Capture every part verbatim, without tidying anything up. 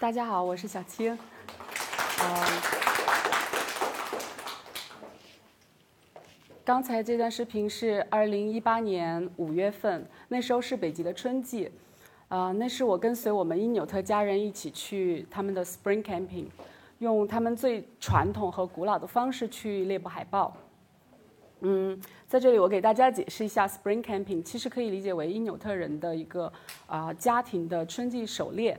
大家好，我是小青。呃、刚才这段视频是二零一八年五月份，那时候是北极的春季。呃、那是我跟随我们因纽特家人一起去他们的 Spring Camping， 用他们最传统和古老的方式去猎捕海豹。嗯，在这里我给大家解释一下 Spring Camping， 其实可以理解为因纽特人的一个啊、呃、家庭的春季狩猎，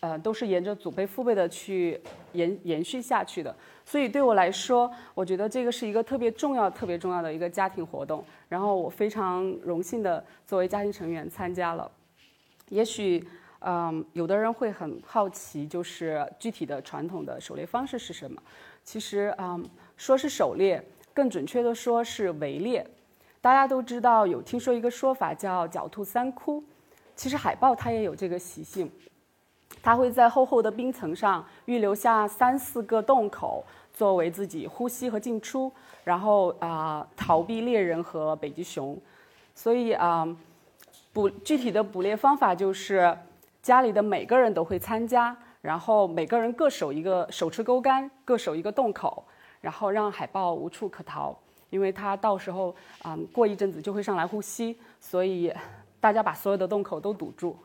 呃，都是沿着祖辈父辈的去延延续下去的。所以对我来说，我觉得这个是一个特别重要、特别重要的一个家庭活动。然后我非常荣幸的作为家庭成员参加了。也许，嗯、呃，有的人会很好奇，就是具体的传统的狩猎方式是什么？其实，嗯、呃，说是狩猎。更准确的说是围猎，大家都知道有听说一个说法叫狡兔三窟，其实海豹它也有这个习性，它会在厚厚的冰层上预留下三四个洞口作为自己呼吸和进出，然后啊、呃、逃避猎人和北极熊，所以啊、呃、捕具体的捕猎方法就是家里的每个人都会参加，然后每个人各手一个手持钩竿，各手一个洞口。然后让海豹无处可逃，因为它到时候啊、嗯、过一阵子就会上来呼吸，所以大家把所有的洞口都堵住，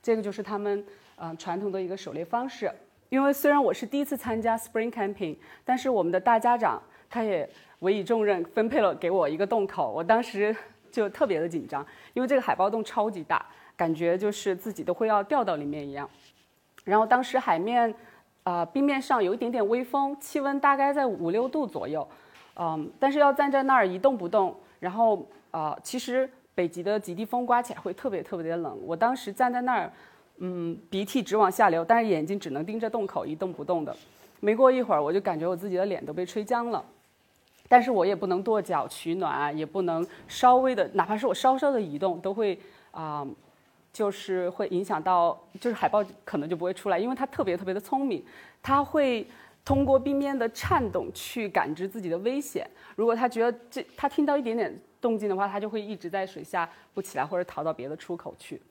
这个就是他们嗯、呃、传统的一个狩猎方式。因为虽然我是第一次参加 Spring Camping， 但是我们的大家长他也委以重任，分配了给我一个洞口，我当时就特别的紧张，因为这个海豹洞超级大，感觉就是自己都会要掉到里面一样。然后当时海面。呃，冰面上有一点点微风，气温大概在五六度左右，嗯，但是要站在那儿一动不动，然后呃，其实北极的极地风刮起来会特别特别的冷，我当时站在那儿，嗯，鼻涕直往下流，但是眼睛只能盯着洞口一动不动的，没过一会儿我就感觉我自己的脸都被吹僵了，但是我也不能跺脚取暖啊，也不能稍微的，哪怕是我稍稍的移动都会啊。呃就是会影响到，就是海豹可能就不会出来，因为它特别特别的聪明，它会通过冰面的颤动去感知自己的危险。如果它觉得这它听到一点点动静的话，它就会一直在水下不起来，或者逃到别的出口去。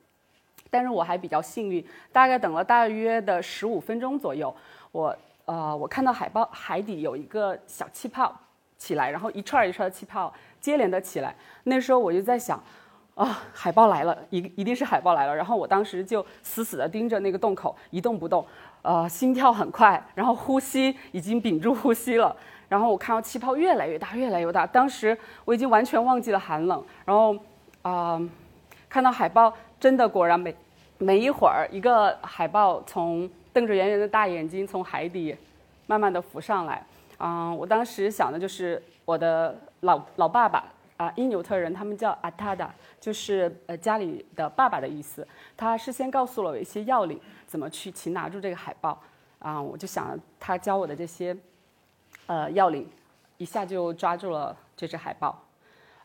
但是我还比较幸运，大概等了大约的十五分钟左右，我呃我看到海豹海底有一个小气泡起来，然后一串一串的气泡接连的起来。那时候我就在想。啊、哦，海豹来了，一一定是海豹来了。然后我当时就死死地盯着那个洞口一动不动，呃，心跳很快，然后呼吸已经屏住呼吸了。然后我看到气泡越来越大，越来越大。当时我已经完全忘记了寒冷。然后，啊、呃，看到海豹真的果然没没一会儿，一个海豹从瞪着圆圆的大眼睛从海底慢慢地浮上来。嗯、呃，我当时想的就是我的老老爸爸。啊，因纽特人他们叫 Atada， 就是呃家里的爸爸的意思。他事先告诉了我一些要领，怎么去擒拿住这个海豹。啊，我就想他教我的这些，呃要领，一下就抓住了这只海豹。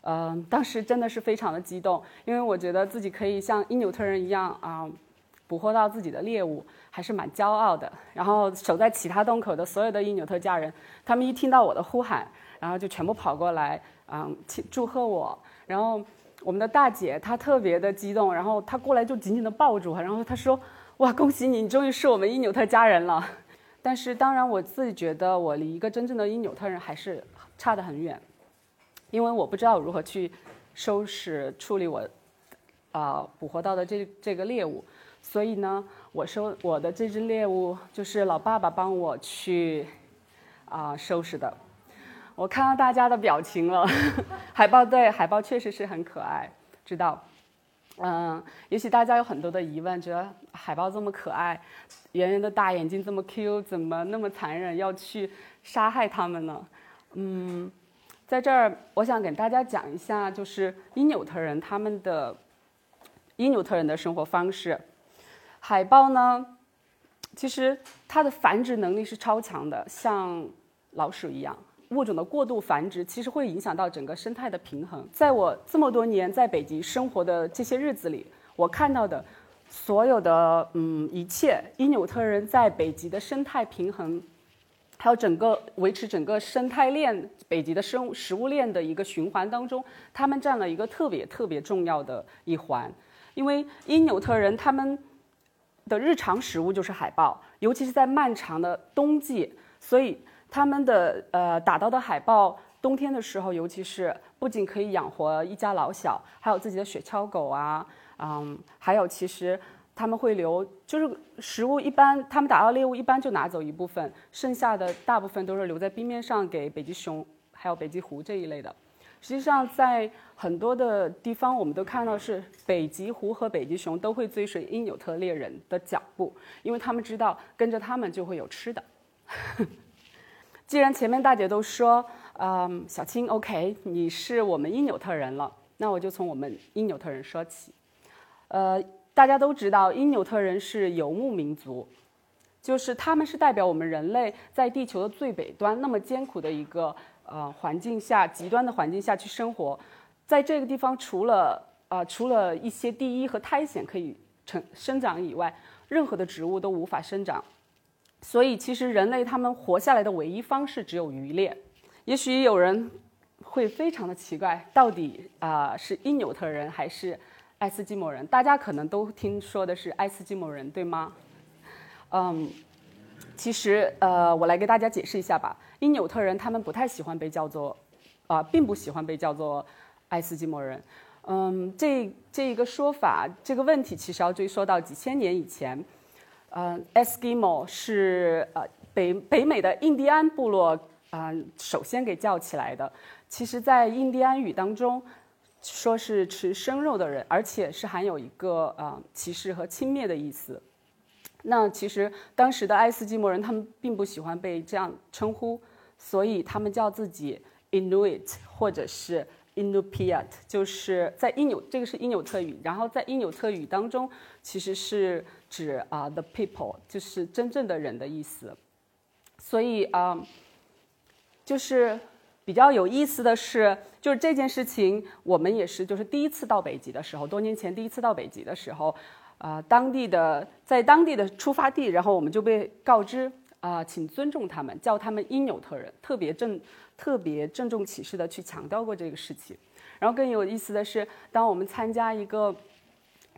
嗯、呃，当时真的是非常的激动，因为我觉得自己可以像因纽特人一样啊、呃，捕获到自己的猎物，还是蛮骄傲的。然后守在其他洞口的所有的因纽特家人，他们一听到我的呼喊，然后就全部跑过来。嗯，祝贺我。然后我们的大姐她特别的激动，然后她过来就紧紧的抱住我，然后她说：“哇，恭喜你，你终于是我们因纽特家人了。”但是当然我自己觉得我离一个真正的因纽特人还是差得很远，因为我不知道如何去收拾处理我啊、呃、捕获到的这这个猎物，所以呢，我收我的这只猎物就是老爸爸帮我去啊、呃、收拾的。我看到大家的表情了，海豹对海豹确实是很可爱，知道？嗯，也许大家有很多的疑问，觉得海豹这么可爱，圆圆的大眼睛这么 Q， 怎么那么残忍要去杀害它们呢？嗯，在这儿我想给大家讲一下，就是因纽特人他们的因纽特人的生活方式。海豹呢，其实它的繁殖能力是超强的，像老鼠一样。物种的过度繁殖其实会影响到整个生态的平衡。在我这么多年在北极生活的这些日子里，我看到的所有的嗯一切，因纽特人在北极的生态平衡，还有整个维持整个生态链、北极的生物食物链的一个循环当中，他们占了一个特别特别重要的一环。因为因纽特人他们的日常食物就是海豹，尤其是在漫长的冬季，所以他们的呃打到的海豹，冬天的时候尤其是不仅可以养活一家老小，还有自己的雪橇狗啊，嗯，还有其实他们会留，就是食物一般他们打到猎物一般就拿走一部分，剩下的大部分都是留在冰面上给北极熊还有北极狐这一类的。实际上在很多的地方我们都看到是北极狐和北极熊都会追随因纽特猎人的脚步，因为他们知道跟着他们就会有吃的。既然前面大姐都说、嗯、小青 OK 你是我们因纽特人了，那我就从我们因纽特人说起。呃，大家都知道因纽特人是游牧民族，就是他们是代表我们人类在地球的最北端那么艰苦的一个呃，环境下极端的环境下去生活，在这个地方除了啊、呃、除了一些地衣和苔藓可以成生长以外，任何的植物都无法生长，所以其实人类他们活下来的唯一方式只有渔猎。也许有人会非常的奇怪，到底啊、呃、是因纽特人还是爱斯基摩人？大家可能都听说的是爱斯基摩人，对吗？嗯。其实呃，我来给大家解释一下吧。因纽特人他们不太喜欢被叫做啊、呃，并不喜欢被叫做爱斯基摩人。嗯，这这一个说法，这个问题其实要追溯到几千年以前。嗯、呃、，Eskimo 是呃北北美的印第安部落啊、呃、首先给叫起来的。其实，在印第安语当中，说是吃生肉的人，而且是含有一个啊、呃、歧视和轻蔑的意思。那其实当时的爱斯基摩人他们并不喜欢被这样称呼，所以他们叫自己 Inuit 或者是 Inupiat， 就是在因纽这个是因纽特语，然后在因纽特语当中其实是指啊、uh, the people， 就是真正的人的意思。所以啊、嗯，就是比较有意思的是，就是这件事情我们也是就是第一次到北极的时候，多年前第一次到北极的时候。啊、呃，当地的在当地的出发地，然后我们就被告知啊、呃，请尊重他们，叫他们因纽特人，特别郑特别郑重其事的去强调过这个事情。然后更有意思的是，当我们参加一个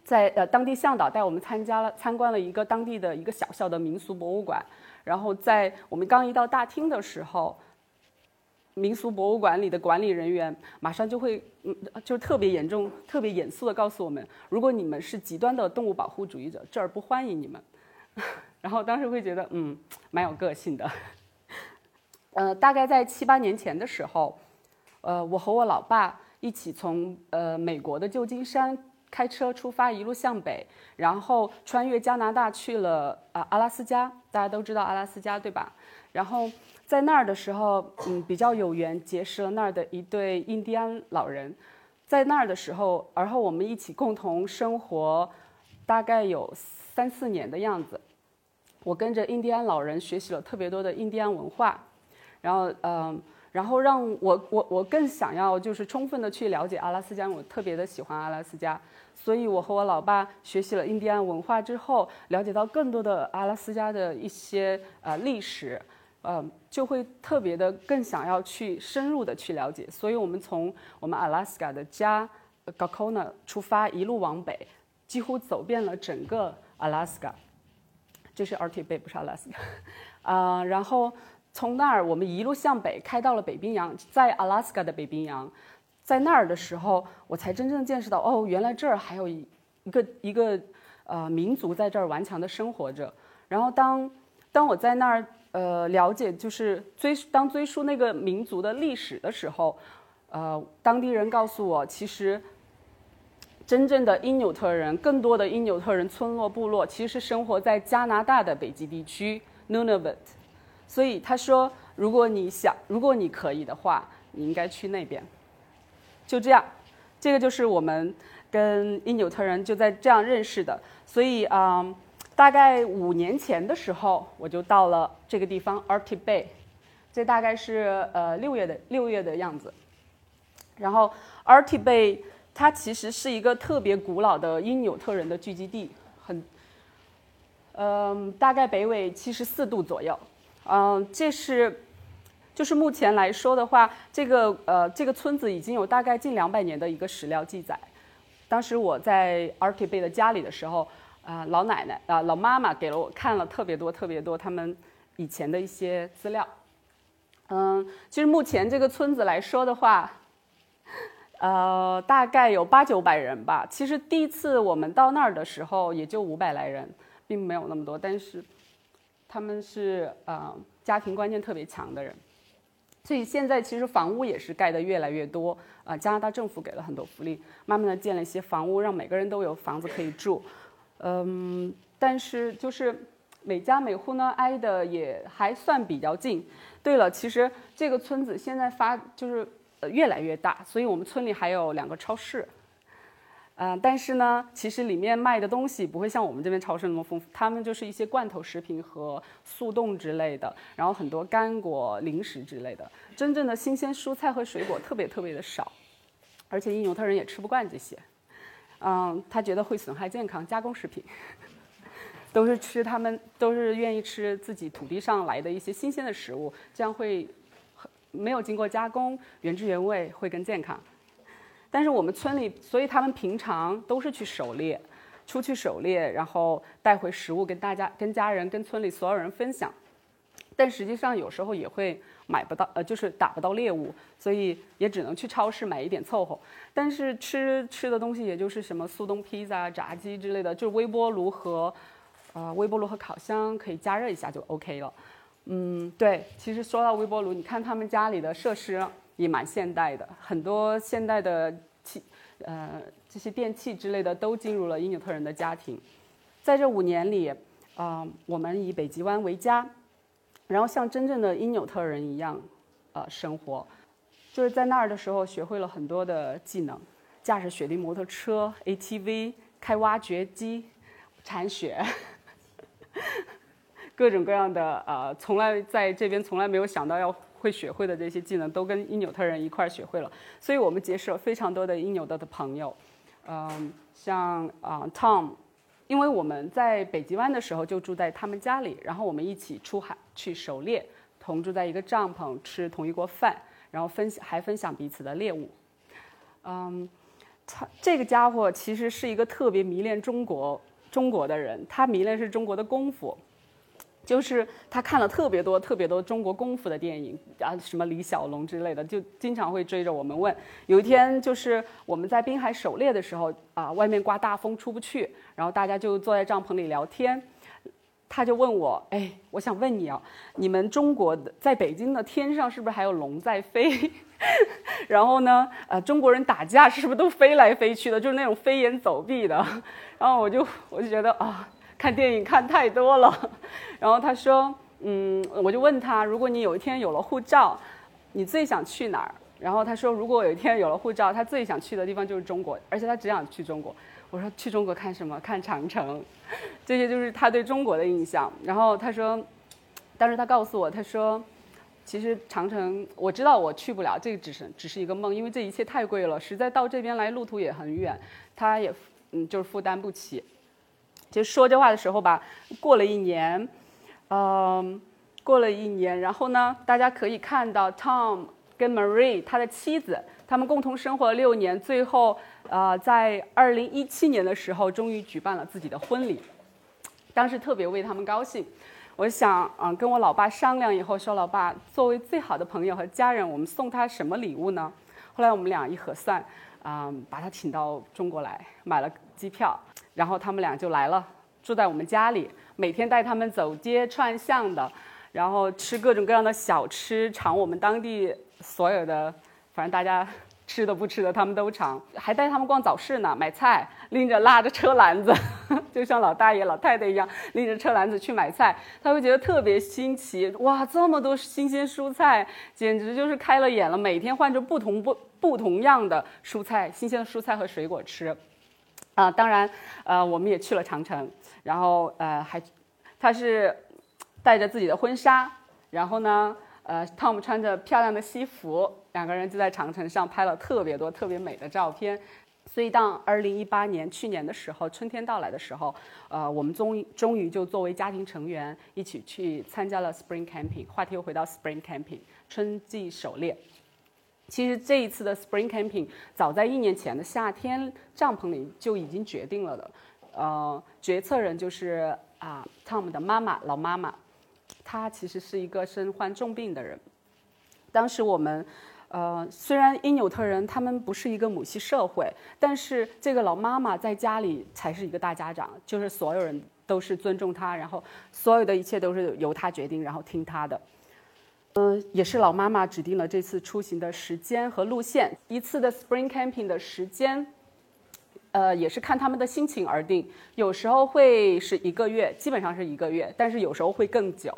在呃当地向导带我们参加了参观了一个当地的一个小小的民俗博物馆，然后在我们刚一到大厅的时候，民俗博物馆里的管理人员马上就会，嗯，就是特别严重、特别严肃地告诉我们，如果你们是极端的动物保护主义者，这儿不欢迎你们。然后当时会觉得，嗯，蛮有个性的。呃，大概在七八年前的时候，呃，我和我老爸一起从呃美国的旧金山开车出发，一路向北，然后穿越加拿大去了啊、呃、阿拉斯加。大家都知道阿拉斯加，对吧？然后在那儿的时候，嗯，比较有缘结识了那儿的一对印第安老人。在那儿的时候，而后我们一起共同生活，大概有三四年的样子。我跟着印第安老人学习了特别多的印第安文化，然后，嗯，然后让我我我更想要就是充分的去了解阿拉斯加，我特别的喜欢阿拉斯加，所以我和我老爸学习了印第安文化之后，了解到更多的阿拉斯加的一些呃历史。呃，就会特别的更想要去深入的去了解，所以我们从我们 Alaska 的家 Gakona 出发，一路往北，几乎走遍了整个 Alaska， 这是 Arctic Bay 不是 Alaska， 啊、呃，然后从那儿我们一路向北开到了北冰洋，在 Alaska 的北冰洋，在那儿的时候，我才真正见识到，哦，原来这儿还有一个一个呃民族在这儿顽强的生活着。然后当当我在那儿。呃，了解就是追当追溯那个民族的历史的时候，呃，当地人告诉我，其实真正的因纽特人，更多的因纽特人村落部落，其实生活在加拿大的北极地区 Nunavut。所以他说，如果你想，如果你可以的话，你应该去那边。就这样，这个就是我们跟因纽特人就在这样认识的。所以啊。嗯大概五年前的时候，我就到了这个地方 Arctic Bay， 这大概是呃六月的六月的样子。然后 Arctic Bay 它其实是一个特别古老的因纽特人的聚集地，很，嗯、呃，大概北纬七十四度左右。嗯、呃，这是就是目前来说的话，这个呃这个村子已经有大概近两百年的一个史料记载。当时我在 Arctic Bay 的家里的时候。啊、呃、老奶奶啊、呃、老妈妈给了我看了特别多特别多他们以前的一些资料。嗯，其实目前这个村子来说的话，呃，大概有八九百人吧。其实第一次我们到那儿的时候也就五百来人，并没有那么多，但是他们是呃家庭观念特别强的人。所以现在其实房屋也是盖得越来越多，呃，加拿大政府给了很多福利，慢慢的建了一些房屋，让每个人都有房子可以住。嗯，但是就是每家每户呢挨得也还算比较近。对了，其实这个村子现在发就是呃越来越大，所以我们村里还有两个超市，啊、呃，但是呢，其实里面卖的东西不会像我们这边超市那么丰富，他们就是一些罐头食品和速冻之类的，然后很多干果、零食之类的，真正的新鲜蔬菜和水果特别特别的少，而且因纽特人也吃不惯这些，嗯，他觉得会损害健康，加工食品。都是吃他们都是愿意吃自己土地上来的一些新鲜的食物，这样会没有经过加工，原汁原味，会更健康。但是我们村里，所以他们平常都是去狩猎，出去狩猎，然后带回食物跟大家、跟家人、跟村里所有人分享。但实际上有时候也会买不到，呃，就是打不到猎物，所以也只能去超市买一点凑合。但是吃吃的东西也就是什么速冻披萨、炸鸡之类的，就是微波炉和。啊，微波炉和烤箱可以加热一下就 OK 了。嗯，对，其实说到微波炉，你看他们家里的设施也蛮现代的，很多现代的器，呃，这些电器之类的都进入了因纽特人的家庭。在这五年里，啊、呃，我们以北极湾为家，然后像真正的因纽特人一样，呃，生活。就是在那儿的时候，学会了很多的技能，驾驶雪地摩托车、A T V、开挖掘机、铲雪。各种各样的呃，从来在这边从来没有想到要会学会的这些技能，都跟因纽特人一块儿学会了。所以我们结识了非常多的因纽特的朋友，嗯、呃，像啊、呃、Tom， 因为我们在北极湾的时候就住在他们家里，然后我们一起出海去狩猎，同住在一个帐篷，吃同一锅饭，然后分享还分享彼此的猎物。嗯，他这个家伙其实是一个特别迷恋中国。中国的人，他迷恋是中国的功夫，就是他看了特别多特别多中国功夫的电影啊，什么李小龙之类的，就经常会追着我们问。有一天就是我们在滨海狩猎的时候啊，外面刮大风出不去，然后大家就坐在帐篷里聊天，他就问我，哎，我想问你啊，你们中国的在北京的天上是不是还有龙在飞？然后呢，呃，中国人打架是不是都飞来飞去的，就是那种飞檐走壁的？然后我就我就觉得啊，看电影看太多了。然后他说，嗯，我就问他，如果你有一天有了护照，你最想去哪儿？然后他说，如果有一天有了护照，他最想去的地方就是中国，而且他只想去中国。我说去中国看什么？看长城，这些就是他对中国的印象。然后他说，当时他告诉我，他说，其实长城我知道我去不了，这个只是只是一个梦，因为这一切太贵了，实在到这边来路途也很远，他也嗯就是负担不起。其实说这话的时候吧，过了一年，嗯、呃，过了一年，然后呢，大家可以看到 Tom 跟 Marie 他的妻子。他们共同生活了六年，最后，呃，在二零一七年的时候，终于举办了自己的婚礼。当时特别为他们高兴。我想，嗯、呃，跟我老爸商量以后说，老爸，作为最好的朋友和家人，我们送他什么礼物呢？后来我们俩一核算，啊、呃，把他请到中国来，买了机票，然后他们俩就来了，住在我们家里，每天带他们走街串巷的，然后吃各种各样的小吃，尝我们当地所有的。反正大家吃的不吃的他们都尝，还带他们逛早市呢，买菜，拎着拉着车篮子，就像老大爷老太太一样，拎着车篮子去买菜，他会觉得特别新奇，哇，这么多新鲜蔬菜，简直就是开了眼了，每天换着不同不不同样的蔬菜，新鲜的蔬菜和水果吃，啊、呃，当然，呃，我们也去了长城，然后呃还，他是带着自己的婚纱，然后呢。呃 Tom 穿着漂亮的西服，两个人就在长城上拍了特别多特别美的照片。所以当二零一八年去年的时候，春天到来的时候，呃，我们终于终于就作为家庭成员一起去参加了 Spring Camping。 话题又回到 Spring Camping 春季狩猎。其实这一次的 Spring Camping 早在一年前的夏天帐篷里就已经决定了的，呃，决策人就是啊 Tom 的妈妈，老妈妈，她其实是一个身患重病的人。当时我们，呃，虽然因纽特人他们不是一个母系社会，但是这个老妈妈在家里才是一个大家长，就是所有人都是尊重她，然后所有的一切都是由她决定，然后听她的。嗯，也是老妈妈指定了这次出行的时间和路线。一次的 Spring Camping 的时间，呃，也是看他们的心情而定。有时候会是一个月，基本上是一个月，但是有时候会更久。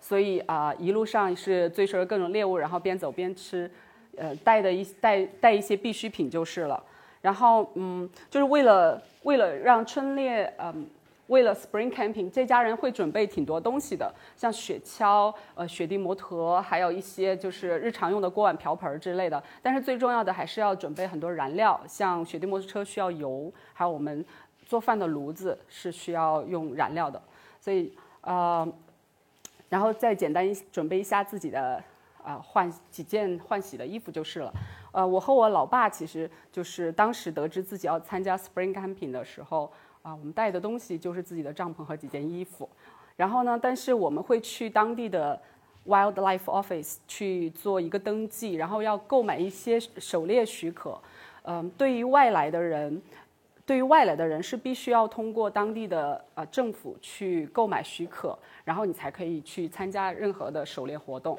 所以啊、呃，一路上是追随着各种猎物，然后边走边吃，呃，带的一带带一些必需品就是了。然后嗯，就是为了为了让春猎，嗯。为了 Spring Camping， 这家人会准备挺多东西的，像雪橇、呃雪地摩托，还有一些就是日常用的锅碗瓢盆之类的。但是最重要的还是要准备很多燃料，像雪地摩托车需要油，还有我们做饭的炉子是需要用燃料的。所以呃，然后再简单准备一下自己的啊、呃、换几件换洗的衣服就是了。呃，我和我老爸其实就是当时得知自己要参加 Spring Camping 的时候。啊，我们带的东西就是自己的帐篷和几件衣服，然后呢，但是我们会去当地的 Wildlife Office 去做一个登记，然后要购买一些狩猎许可。嗯，对于外来的人，对于外来的人是必须要通过当地的呃政府去购买许可，然后你才可以去参加任何的狩猎活动。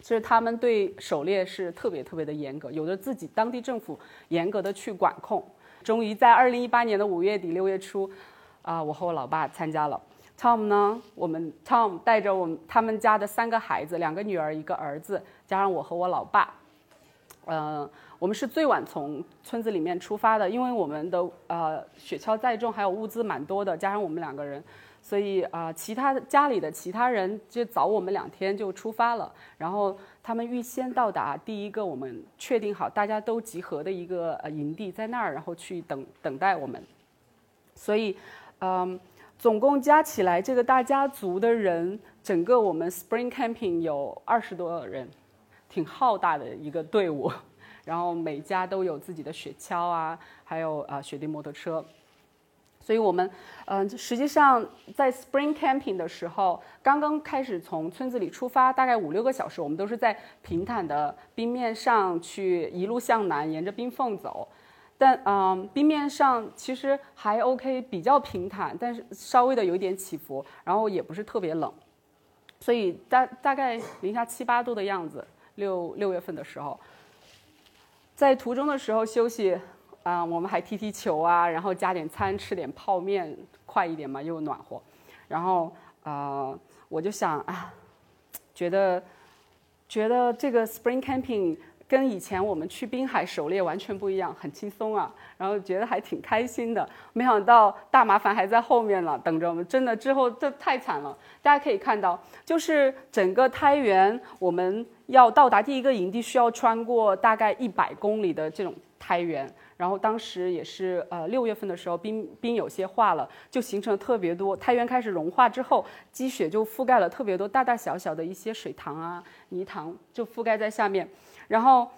其实他们对狩猎是特别特别的严格，有的自己当地政府严格的去管控。终于在二零一八年的五月底六月初，啊、呃，我和我老爸参加了。Tom 呢，我们 Tom 带着我们他们家的三个孩子，两个女儿一个儿子，加上我和我老爸。嗯、呃，我们是最晚从村子里面出发的，因为我们的呃雪橇载重还有物资蛮多的，加上我们两个人，所以啊、呃，其他家里的其他人就早我们两天就出发了。然后他们预先到达第一个我们确定好大家都集合的一个呃营地，在那儿然后去等等待我们。所以，嗯、呃，总共加起来这个大家族的人，整个我们 Spring Camping 有二十多人。挺浩大的一个队伍，然后每家都有自己的雪橇啊，还有啊、呃、雪地摩托车，所以我们嗯、呃，实际上在 Spring Camping 的时候，刚刚开始从村子里出发，大概五六个小时，我们都是在平坦的冰面上去一路向南，沿着冰缝走。但嗯、呃，冰面上其实还 OK， 比较平坦，但是稍微的有一点起伏，然后也不是特别冷，所以大大概零下七八度的样子。六六月份的时候，在途中的时候休息，啊、呃，我们还踢踢球啊，然后加点餐，吃点泡面，快一点嘛，又暖和。然后，呃，我就想啊，觉得，觉得这个 Spring Camping 跟以前我们去滨海狩猎完全不一样，很轻松啊。然后觉得还挺开心的，没想到大麻烦还在后面了，等着我们。真的之后这太惨了，大家可以看到，就是整个胎原我们。要到达第一个营地，需要穿过大概一百公里的这种苔原。然后当时也是呃六月份的时候，冰冰有些化了，就形成了特别多苔原开始融化之后，积雪就覆盖了特别多大大小小的一些水塘啊、泥塘，就覆盖在下面。然后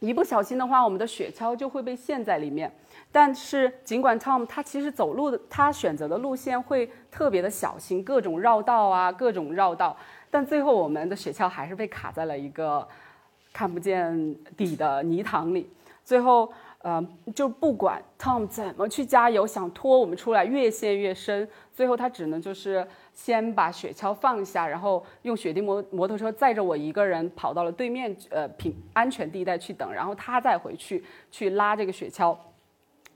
一不小心的话，我们的雪橇就会被陷在里面。但是尽管 Tom 他其实走路的，他选择的路线会特别的小心，各种绕道啊，各种绕道。但最后我们的雪橇还是被卡在了一个看不见底的泥塘里。最后，呃，就不管 Tom 怎么去加油，想拖我们出来，越陷越深。最后他只能就是先把雪橇放下，然后用雪地摩摩托车载着我一个人跑到了对面呃平安全地带去等，然后他再回去去拉这个雪橇。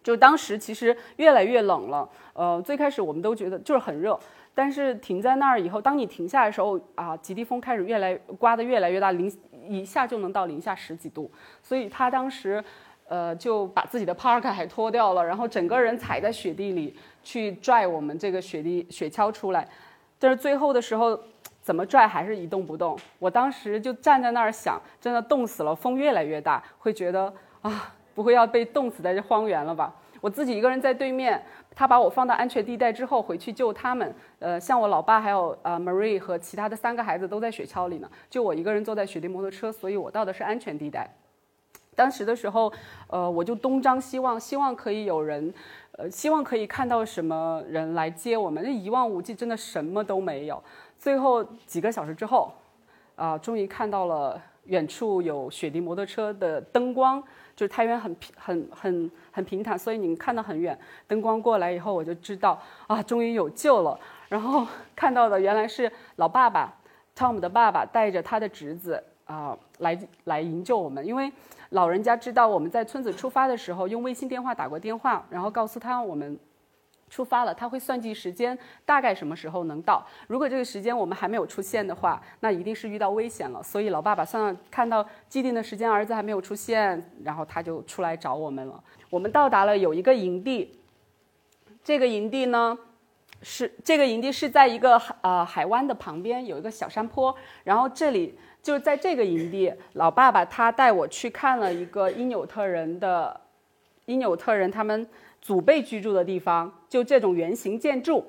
就当时其实越来越冷了，呃，最开始我们都觉得就是很热。但是停在那儿以后，当你停下来的时候啊，极地风开始越来刮得越来越大，零一下就能到零下十几度。所以他当时，呃，就把自己的 parka 还脱掉了，然后整个人踩在雪地里去拽我们这个雪地雪橇出来。但是最后的时候，怎么拽还是一动不动。我当时就站在那儿想，真的冻死了，风越来越大，会觉得啊，不会要被冻死在这荒原了吧？我自己一个人在对面，他把我放到安全地带之后回去救他们。呃，像我老爸还有呃 Marie 和其他的三个孩子都在雪橇里呢，就我一个人坐在雪地摩托车，所以我到的是安全地带。当时的时候，呃，我就东张西望，希望可以有人呃，希望可以看到什么人来接我们，这一望无际，真的什么都没有。最后几个小时之后，啊、呃，终于看到了远处有雪地摩托车的灯光，就是太原很平很很很平坦，所以你们看到很远，灯光过来以后我就知道啊，终于有救了。然后看到的原来是老爸爸 Tom 的爸爸带着他的侄子啊、呃、来来营救我们，因为老人家知道我们在村子出发的时候用卫星电话打过电话，然后告诉他我们出发了，他会算计时间，大概什么时候能到。如果这个时间我们还没有出现的话，那一定是遇到危险了。所以老爸爸算看到既定的时间，儿子还没有出现，然后他就出来找我们了。我们到达了有一个营地，这个营地呢是这个营地是在一个呃海湾的旁边有一个小山坡，然后这里就是在这个营地，老爸爸他带我去看了一个因纽特人的因纽特人他们。祖辈居住的地方，就这种圆形建筑，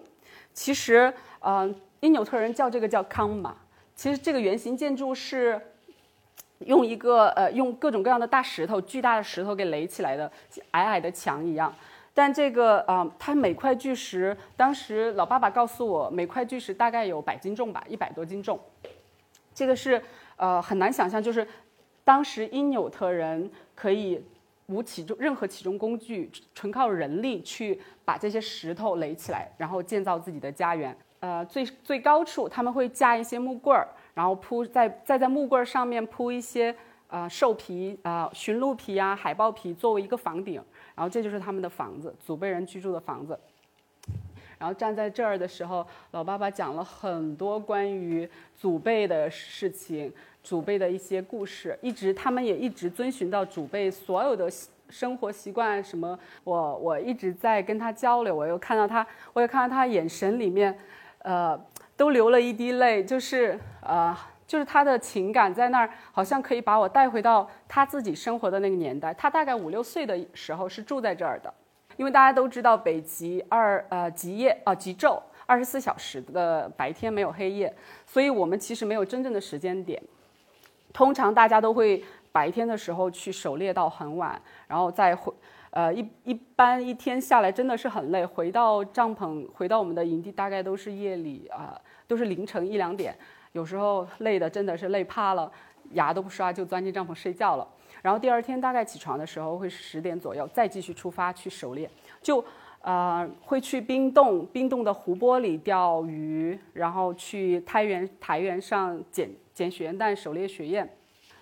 其实，嗯、呃，因纽特人叫这个叫 kama。其实这个圆形建筑是用一个呃用各种各样的大石头、巨大的石头给垒起来的，矮矮的墙一样。但这个啊、呃，它每块巨石，当时老爸爸告诉我，每块巨石大概有百斤重吧，一百多斤重。这个是呃很难想象，就是当时因纽特人可以。无起重任何起重工具，纯靠人力去把这些石头垒起来，然后建造自己的家园。呃，最最高处他们会架一些木棍儿，然后铺在再在木棍儿上面铺一些呃兽皮啊、呃、驯鹿皮啊、海豹皮作为一个房顶，然后这就是他们的房子，祖辈人居住的房子。然后站在这儿的时候，老爸爸讲了很多关于祖辈的事情。祖辈的一些故事，一直他们也一直遵循到祖辈所有的生活习惯什么，我我一直在跟他交流，我又看到他，我也看到他眼神里面，呃，都流了一滴泪，就是呃，就是他的情感在那儿，好像可以把我带回到他自己生活的那个年代。他大概五六岁的时候是住在这儿的，因为大家都知道北极二呃极夜啊、呃、极昼二十四小时的白天没有黑夜，所以我们其实没有真正的时间点。通常大家都会白天的时候去狩猎到很晚，然后再回，呃，一一般一天下来真的是很累，回到帐篷，回到我们的营地大概都是夜里啊、呃，都是凌晨一两点，有时候累的真的是累趴了，牙都不刷就钻进帐篷睡觉了。然后第二天大概起床的时候会十点左右，再继续出发去狩猎，就呃会去冰洞，冰洞的湖泊里钓鱼，然后去苔原苔原上捡。捡雪燕蛋，狩猎雪燕。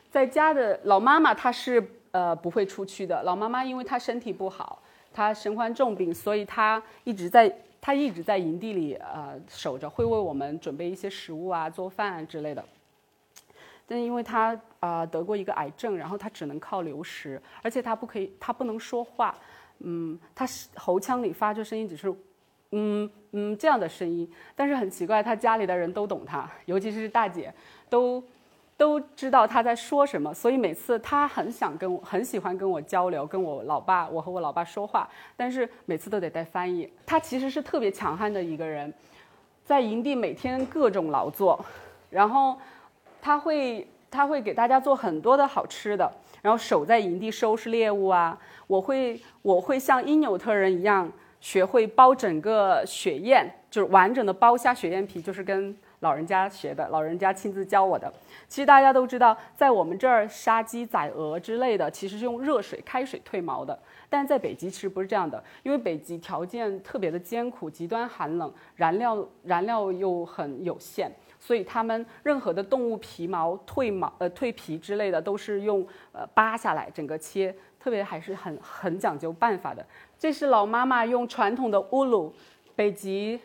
在家的老妈妈她是呃不会出去的，老妈妈因为她身体不好，她身患重病，所以她一直在她一直在营地里呃守着，会为我们准备一些食物啊、做饭啊之类的。但因为她啊、呃、得过一个癌症，然后她只能靠流食，而且她不可以，她不能说话，嗯，她喉腔里发出声音只是。嗯嗯，这样的声音，但是很奇怪，他家里的人都懂他，尤其是大姐，都都知道他在说什么，所以每次他很想跟我，很喜欢跟我交流，跟我老爸，我和我老爸说话，但是每次都得带翻译。他其实是特别强悍的一个人，在营地每天各种劳作，然后他会他会给大家做很多的好吃的，然后守在营地收拾猎物啊。我会我会像因纽特人一样。学会剥整个雪燕，就是完整的剥下雪燕皮，就是跟老人家学的，老人家亲自教我的。其实大家都知道，在我们这儿杀鸡宰鹅之类的，其实是用热水、开水退毛的。但是在北极其实不是这样的，因为北极条件特别的艰苦，极端寒冷，燃料燃料又很有限，所以他们任何的动物皮毛、退毛、呃退皮之类的，都是用呃扒下来整个切。特别还是很很讲究办法的。这是老妈妈用传统的乌鲁，北极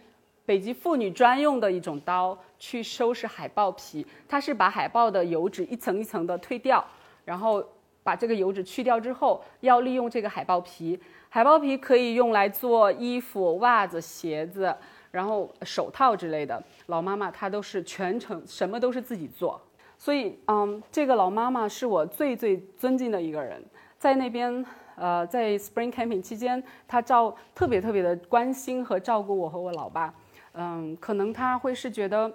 北极妇女专用的一种刀去收拾海豹皮。它是把海豹的油脂一层一层的退掉，然后把这个油脂去掉之后，要利用这个海豹皮。海豹皮可以用来做衣服、袜子、鞋子，然后手套之类的。老妈妈她都是全程什么都是自己做，所以嗯，这个老妈妈是我最最尊敬的一个人。在那边，呃，在 Spring Camping 期间，他照特别特别的关心和照顾我和我老爸。嗯，可能他会是觉得，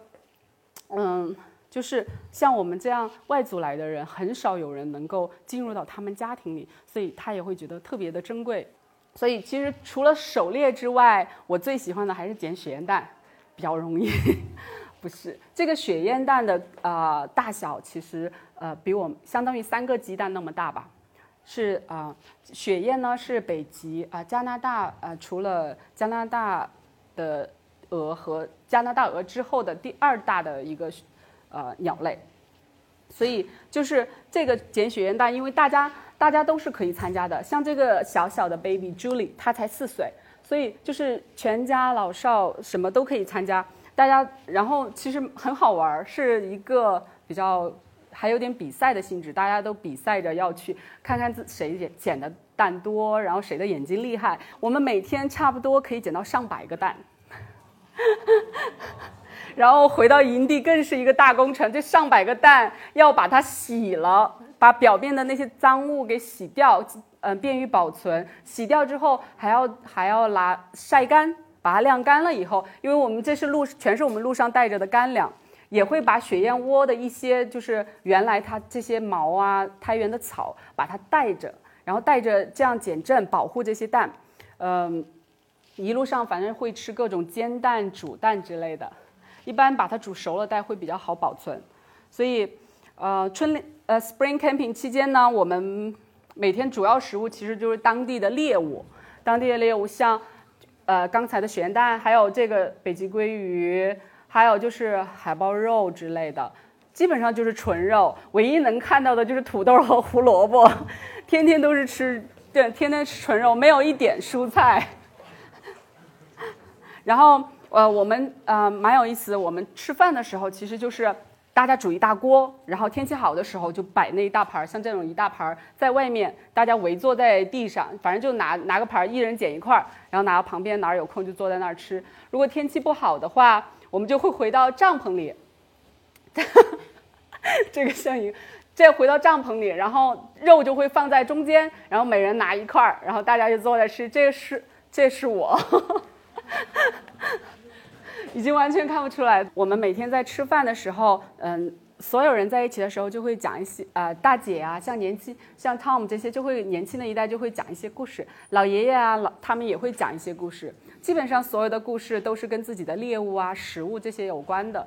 嗯，就是像我们这样外族来的人，很少有人能够进入到他们家庭里，所以他也会觉得特别的珍贵。所以其实除了狩猎之外，我最喜欢的还是捡雪烟弹，比较容易。不是，这个雪烟弹的呃大小其实呃比我相当于三个鸡蛋那么大吧。是啊、呃，雪燕呢是北极啊、呃，加拿大啊、呃，除了加拿大的鹅和加拿大鹅之后的第二大的一个呃鸟类，所以就是这个捡雪燕蛋，因为大家大家都是可以参加的。像这个小小的 baby Julie， 她才四岁，所以就是全家老少什么都可以参加。大家然后其实很好玩，是一个比较。还有点比赛的性质，大家都比赛着要去看看谁捡的蛋多，然后谁的眼睛厉害。我们每天差不多可以捡到上百个蛋，然后回到营地更是一个大工程。这上百个蛋要把它洗了，把表面的那些脏物给洗掉，嗯、呃，便于保存。洗掉之后还要还要拿晒干，把它晾干了以后，因为我们这是路全是我们路上带着的干粮。也会把雪燕窝的一些，就是原来它这些毛啊、苔原的草，把它带着，然后带着这样减震，保护这些蛋。嗯，一路上反正会吃各种煎蛋、煮蛋之类的，一般把它煮熟了带会比较好保存。所以，呃，春呃 Spring Camping 期间呢，我们每天主要食物其实就是当地的猎物，当地的猎物像，呃，刚才的雪燕蛋，还有这个北极鲑鱼。还有就是海豹肉之类的，基本上就是纯肉，唯一能看到的就是土豆和胡萝卜，天天都是吃，对，天天吃纯肉，没有一点蔬菜。然后呃，我们呃蛮有意思，我们吃饭的时候其实就是大家煮一大锅，然后天气好的时候就摆那一大盘，像这种一大盘在外面，大家围坐在地上，反正就拿拿个盘，一人捡一块，然后拿到旁边哪儿有空就坐在那儿吃。如果天气不好的话，我们就会回到帐篷里，这个像一，这回到帐篷里，然后肉就会放在中间，然后每人拿一块，然后大家就坐着吃。这是这是我，已经完全看不出来。我们每天在吃饭的时候，嗯，所有人在一起的时候就会讲一些，呃，大姐啊，像年轻，像 Tom 这些，就会年轻的一代就会讲一些故事，老爷爷啊，老他们也会讲一些故事。基本上所有的故事都是跟自己的猎物啊、食物这些有关的。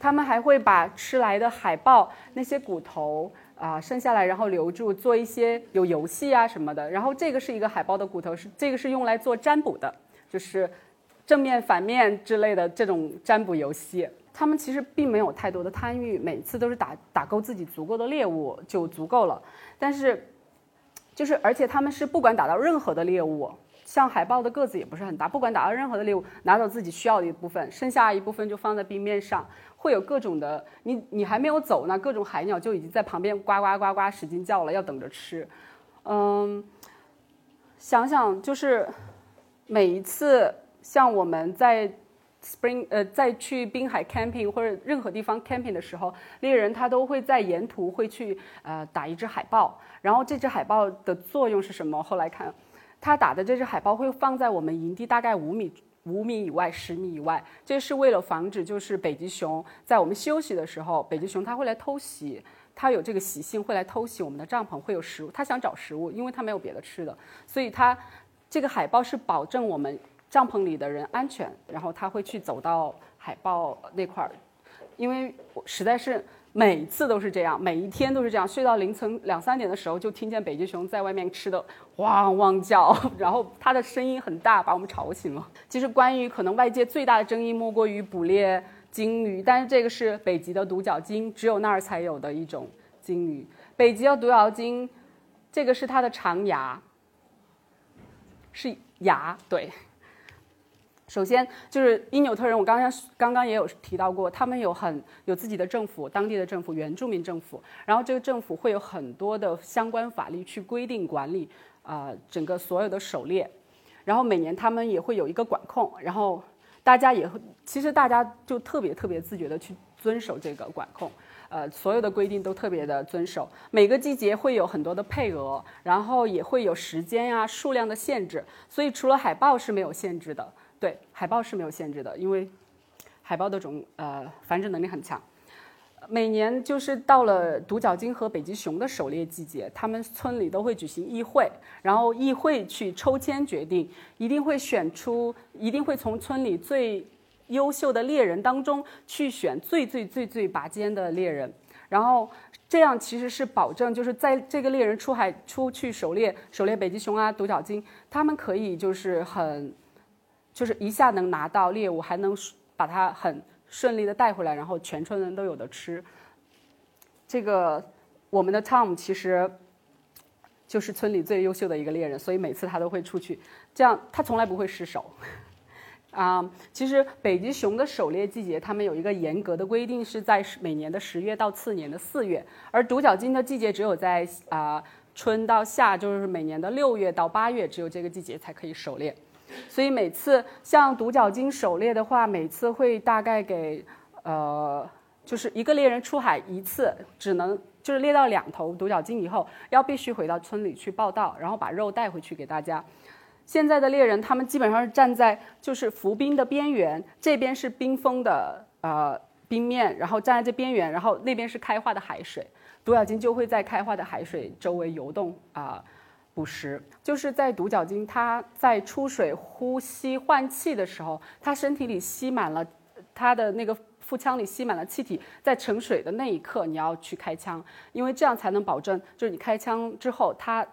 他们还会把吃来的海豹那些骨头啊、呃、剩下来，然后留住做一些有游戏啊什么的。然后这个是一个海豹的骨头，是这个是用来做占卜的，就是正面反面之类的这种占卜游戏。他们其实并没有太多的贪欲，每次都是打打够自己足够的猎物就足够了。但是就是而且他们是不管打到任何的猎物。像海豹的个子也不是很大，不管打到任何的猎物，拿走自己需要的一部分，剩下一部分就放在冰面上，会有各种的，你你还没有走呢，各种海鸟就已经在旁边呱呱呱呱使劲叫了，要等着吃。嗯，想想就是每一次像我们在 spring 呃在去滨海 camping 或者任何地方 camping 的时候，猎人他都会在沿途会去呃打一只海豹，然后这只海豹的作用是什么？后来看。他打的这只海豹会放在我们营地大概五米五米以外、十米以外，这是为了防止就是北极熊在我们休息的时候，北极熊它会来偷袭，它有这个习性会来偷袭我们的帐篷，会有食物，它想找食物，因为它没有别的吃的，所以它这个海豹是保证我们帐篷里的人安全，然后它会去走到海豹那块儿，因为实在是。每次都是这样，每一天都是这样，睡到凌晨两三点的时候就听见北极熊在外面吃的汪汪叫，然后它的声音很大，把我们吵醒了。其实关于可能外界最大的争议莫过于捕猎鲸鱼，但是这个是北极的独角鲸，只有那儿才有的一种鲸鱼。北极的独角鲸，这个是它的长牙，是牙，对。首先就是因纽特人，我刚刚刚刚也有提到过，他们有很有自己的政府，当地的政府，原住民政府，然后这个政府会有很多的相关法律去规定管理啊、呃、整个所有的狩猎，然后每年他们也会有一个管控，然后大家也其实大家就特别特别自觉的去遵守这个管控，呃所有的规定都特别的遵守，每个季节会有很多的配额，然后也会有时间啊数量的限制，所以除了海豹是没有限制的。对，海豹是没有限制的，因为海豹的种呃繁殖能力很强。每年就是到了独角鲸和北极熊的狩猎季节，他们村里都会举行议会，然后议会去抽签决定，一定会选出，一定会从村里最优秀的猎人当中去选最最最最拔尖的猎人，然后这样其实是保证，就是在这个猎人出海出去狩猎，狩猎北极熊啊、独角鲸，他们可以就是很，就是一下能拿到猎物，还能把它很顺利的带回来，然后全村人都有的吃。这个我们的 Tom 其实就是村里最优秀的一个猎人，所以每次他都会出去，这样他从来不会失手。啊、um, ，其实北极熊的狩猎季节，他们有一个严格的规定，是在每年的十月到次年的四月，而独角鲸的季节只有在啊、呃、春到夏，就是每年的六月到八月，只有这个季节才可以狩猎。所以每次像独角鲸狩猎的话，每次会大概给呃，就是一个猎人出海一次，只能就是猎到两头独角鲸以后，要必须回到村里去报到，然后把肉带回去给大家。现在的猎人他们基本上是站在就是浮冰的边缘，这边是冰封的呃冰面，然后站在这边缘，然后那边是开化的海水，独角鲸就会在开化的海水周围游动啊、呃、捕食。就是在独角鲸它在出水呼吸换气的时候，它身体里吸满了，它的那个腹腔里吸满了气体，在盛水的那一刻你要去开枪，因为这样才能保证就是你开枪之后它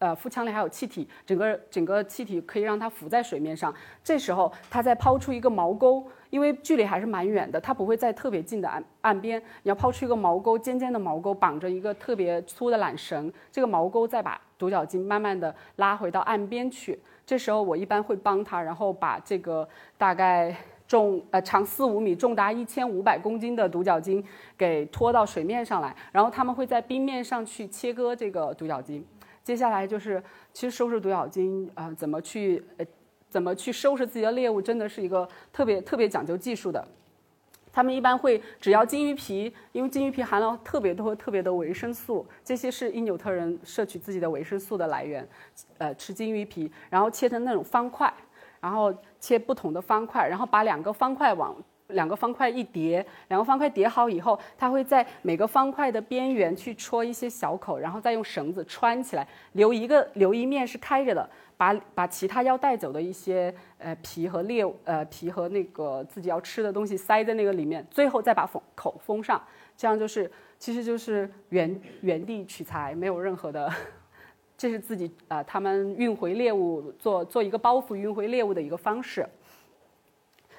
呃，腹腔里还有气体，整个整个气体可以让它浮在水面上。这时候它再抛出一个锚钩，因为距离还是蛮远的，它不会在特别近的岸岸边。你要抛出一个锚钩，尖尖的锚钩绑着一个特别粗的缆绳，这个锚钩再把独角鲸慢慢的拉回到岸边去。这时候我一般会帮它，然后把这个大概重呃长四五米、重达一千五百公斤的独角鲸给拖到水面上来，然后他们会在冰面上去切割这个独角鲸。接下来就是，其实收拾独角鲸啊、呃，怎么去、呃，怎么去收拾自己的猎物，真的是一个特别特别讲究技术的。他们一般会只要鲸鱼皮，因为鲸鱼皮含了特别多特别多维生素，这些是因纽特人摄取自己的维生素的来源，呃，吃鲸鱼皮，然后切成那种方块，然后切不同的方块，然后把两个方块往。两个方块一叠，两个方块叠好以后，它会在每个方块的边缘去戳一些小口，然后再用绳子穿起来，留一个留一面是开着的，把把其他要带走的一些呃皮和猎呃皮和那个自己要吃的东西塞在那个里面，最后再把封口封上，这样就是其实就是原原地取材，没有任何的，这是自己啊、呃、他们运回猎物做做一个包袱运回猎物的一个方式。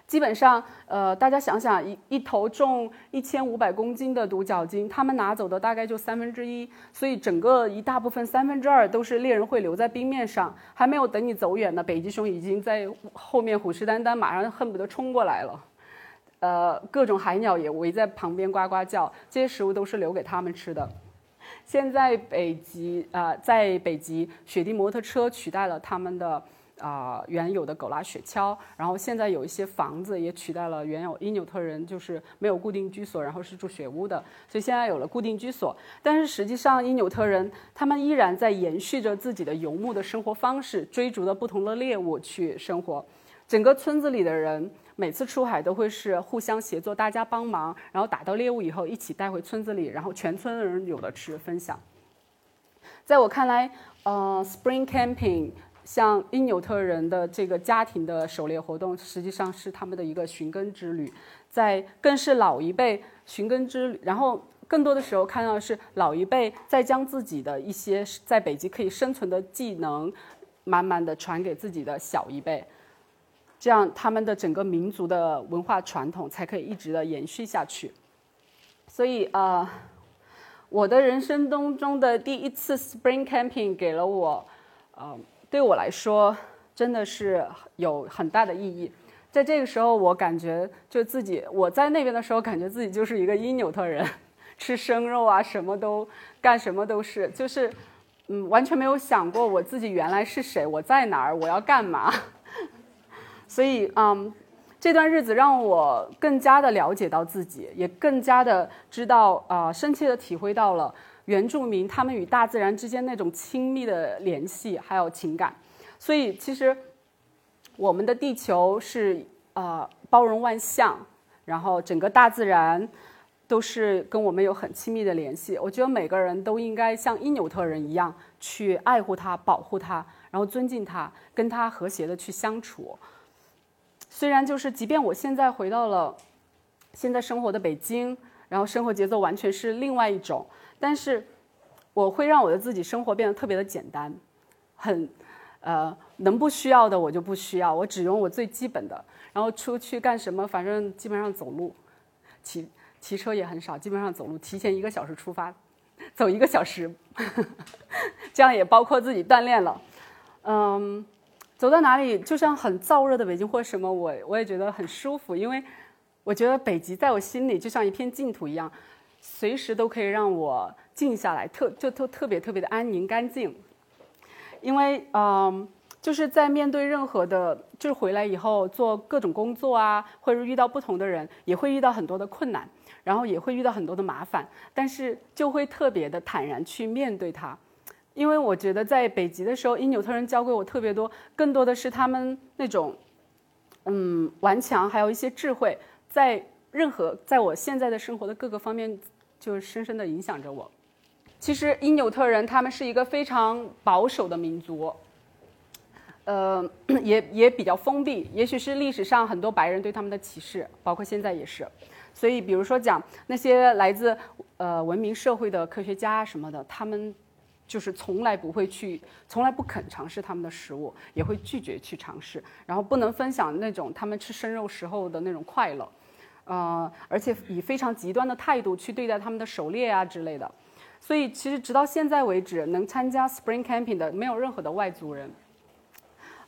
基本上，呃，大家想想，一一头重一千五百公斤的独角鲸，他们拿走的大概就三分之一，所以整个一大部分三分之二都是猎人会留在冰面上，还没有等你走远呢，北极熊已经在后面虎视眈眈，马上恨不得冲过来了。呃，各种海鸟也围在旁边呱呱叫，这些食物都是留给他们吃的。现在北极啊、呃，在北极，雪地摩托车取代了他们的。啊、呃，原有的狗拉雪橇，然后现在有一些房子也取代了原有因纽特人就是没有固定居所，然后是住雪屋的，所以现在有了固定居所。但是实际上，因纽特人他们依然在延续着自己的游牧的生活方式，追逐的不同的猎物去生活。整个村子里的人每次出海都会是互相协作，大家帮忙，然后打到猎物以后一起带回村子里，然后全村的人有的吃，分享。在我看来，呃 ，Spring Camping。像因纽特人的这个家庭的狩猎活动，实际上是他们的一个寻根之旅，在更是老一辈寻根之旅。然后更多的时候看到的是老一辈在将自己的一些在北极可以生存的技能，慢慢的传给自己的小一辈，这样他们的整个民族的文化传统才可以一直的延续下去。所以呃，我的人生当中的第一次 Spring Camping 给了我，呃。对我来说真的是有很大的意义。在这个时候我感觉就自己，我在那边的时候感觉自己就是一个因纽特人，吃生肉啊，什么都干，什么都是，就是嗯，完全没有想过我自己原来是谁，我在哪儿，我要干嘛。所以嗯，这段日子让我更加的了解到自己，也更加的知道啊、呃，深切的体会到了原住民他们与大自然之间那种亲密的联系还有情感。所以其实我们的地球是、呃、包容万象，然后整个大自然都是跟我们有很亲密的联系。我觉得每个人都应该像因纽特人一样去爱护它、保护它，然后尊敬它，跟它和谐的去相处。虽然就是即便我现在回到了现在生活的北京，然后生活节奏完全是另外一种，但是我会让我的自己生活变得特别的简单，很呃，能不需要的我就不需要，我只用我最基本的。然后出去干什么，反正基本上走路，骑骑车也很少，基本上走路。提前一个小时出发，走一个小时，呵呵，这样也包括自己锻炼了。嗯，走到哪里，就像很燥热的北京或什么，我我也觉得很舒服，因为我觉得北极在我心里就像一片净土一样，随时都可以让我静下来，特就都特别特别的安宁干净。因为嗯，就是在面对任何的，就是回来以后做各种工作啊，或者遇到不同的人，也会遇到很多的困难，然后也会遇到很多的麻烦，但是就会特别的坦然去面对它。因为我觉得在北极的时候，因纽特人教给我特别多，更多的是他们那种嗯顽强，还有一些智慧，在任何在我现在的生活的各个方面就深深的影响着我。其实因纽特人他们是一个非常保守的民族，呃，也也比较封闭，也许是历史上很多白人对他们的歧视，包括现在也是。所以比如说讲那些来自呃文明社会的科学家什么的，他们就是从来不会去，从来不肯尝试他们的食物，也会拒绝去尝试，然后不能分享那种他们吃生肉时候的那种快乐，呃，而且以非常极端的态度去对待他们的狩猎啊之类的。所以其实直到现在为止，能参加 Spring Camping 的没有任何的外族人。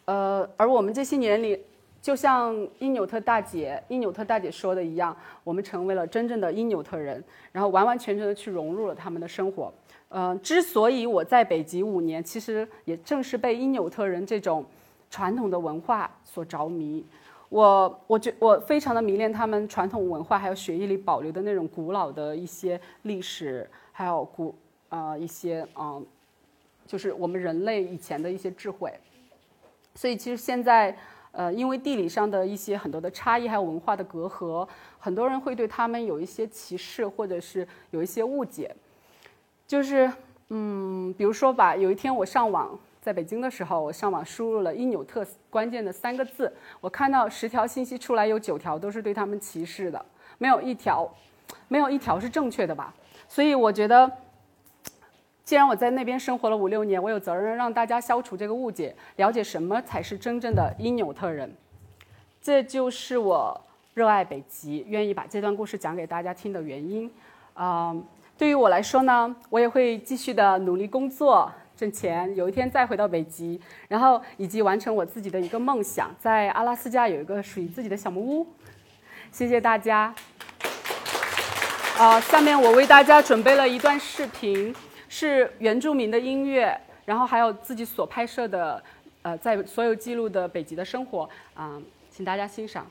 呃，而我们这些年里，就像因纽特大姐、因纽特大姐说的一样，我们成为了真正的因纽特人，然后完完全全的去融入了他们的生活。呃，之所以我在北极五年，其实也正是被因纽特人这种传统的文化所着迷。我我觉我非常的迷恋他们传统文化，还有血液里保留的那种古老的一些历史，还有古呃一些嗯、呃，就是我们人类以前的一些智慧。所以其实现在呃，因为地理上的一些很多的差异，还有文化的隔阂，很多人会对他们有一些歧视，或者是有一些误解。就是嗯，比如说吧，有一天我上网。在北京的时候，我上网输入了因纽特关键的三个字，我看到十条信息出来，有九条都是对他们歧视的，没有一条，没有一条是正确的吧。所以我觉得，既然我在那边生活了五六年，我有责任让大家消除这个误解，了解什么才是真正的因纽特人。这就是我热爱北极，愿意把这段故事讲给大家听的原因。嗯，对于我来说呢，我也会继续的努力工作。挣钱，有一天再回到北极，然后以及完成我自己的一个梦想，在阿拉斯加有一个属于自己的小木屋。谢谢大家。呃，下面我为大家准备了一段视频，是原住民的音乐，然后还有自己所拍摄的，呃，在所有记录的北极的生活啊，呃，请大家欣赏。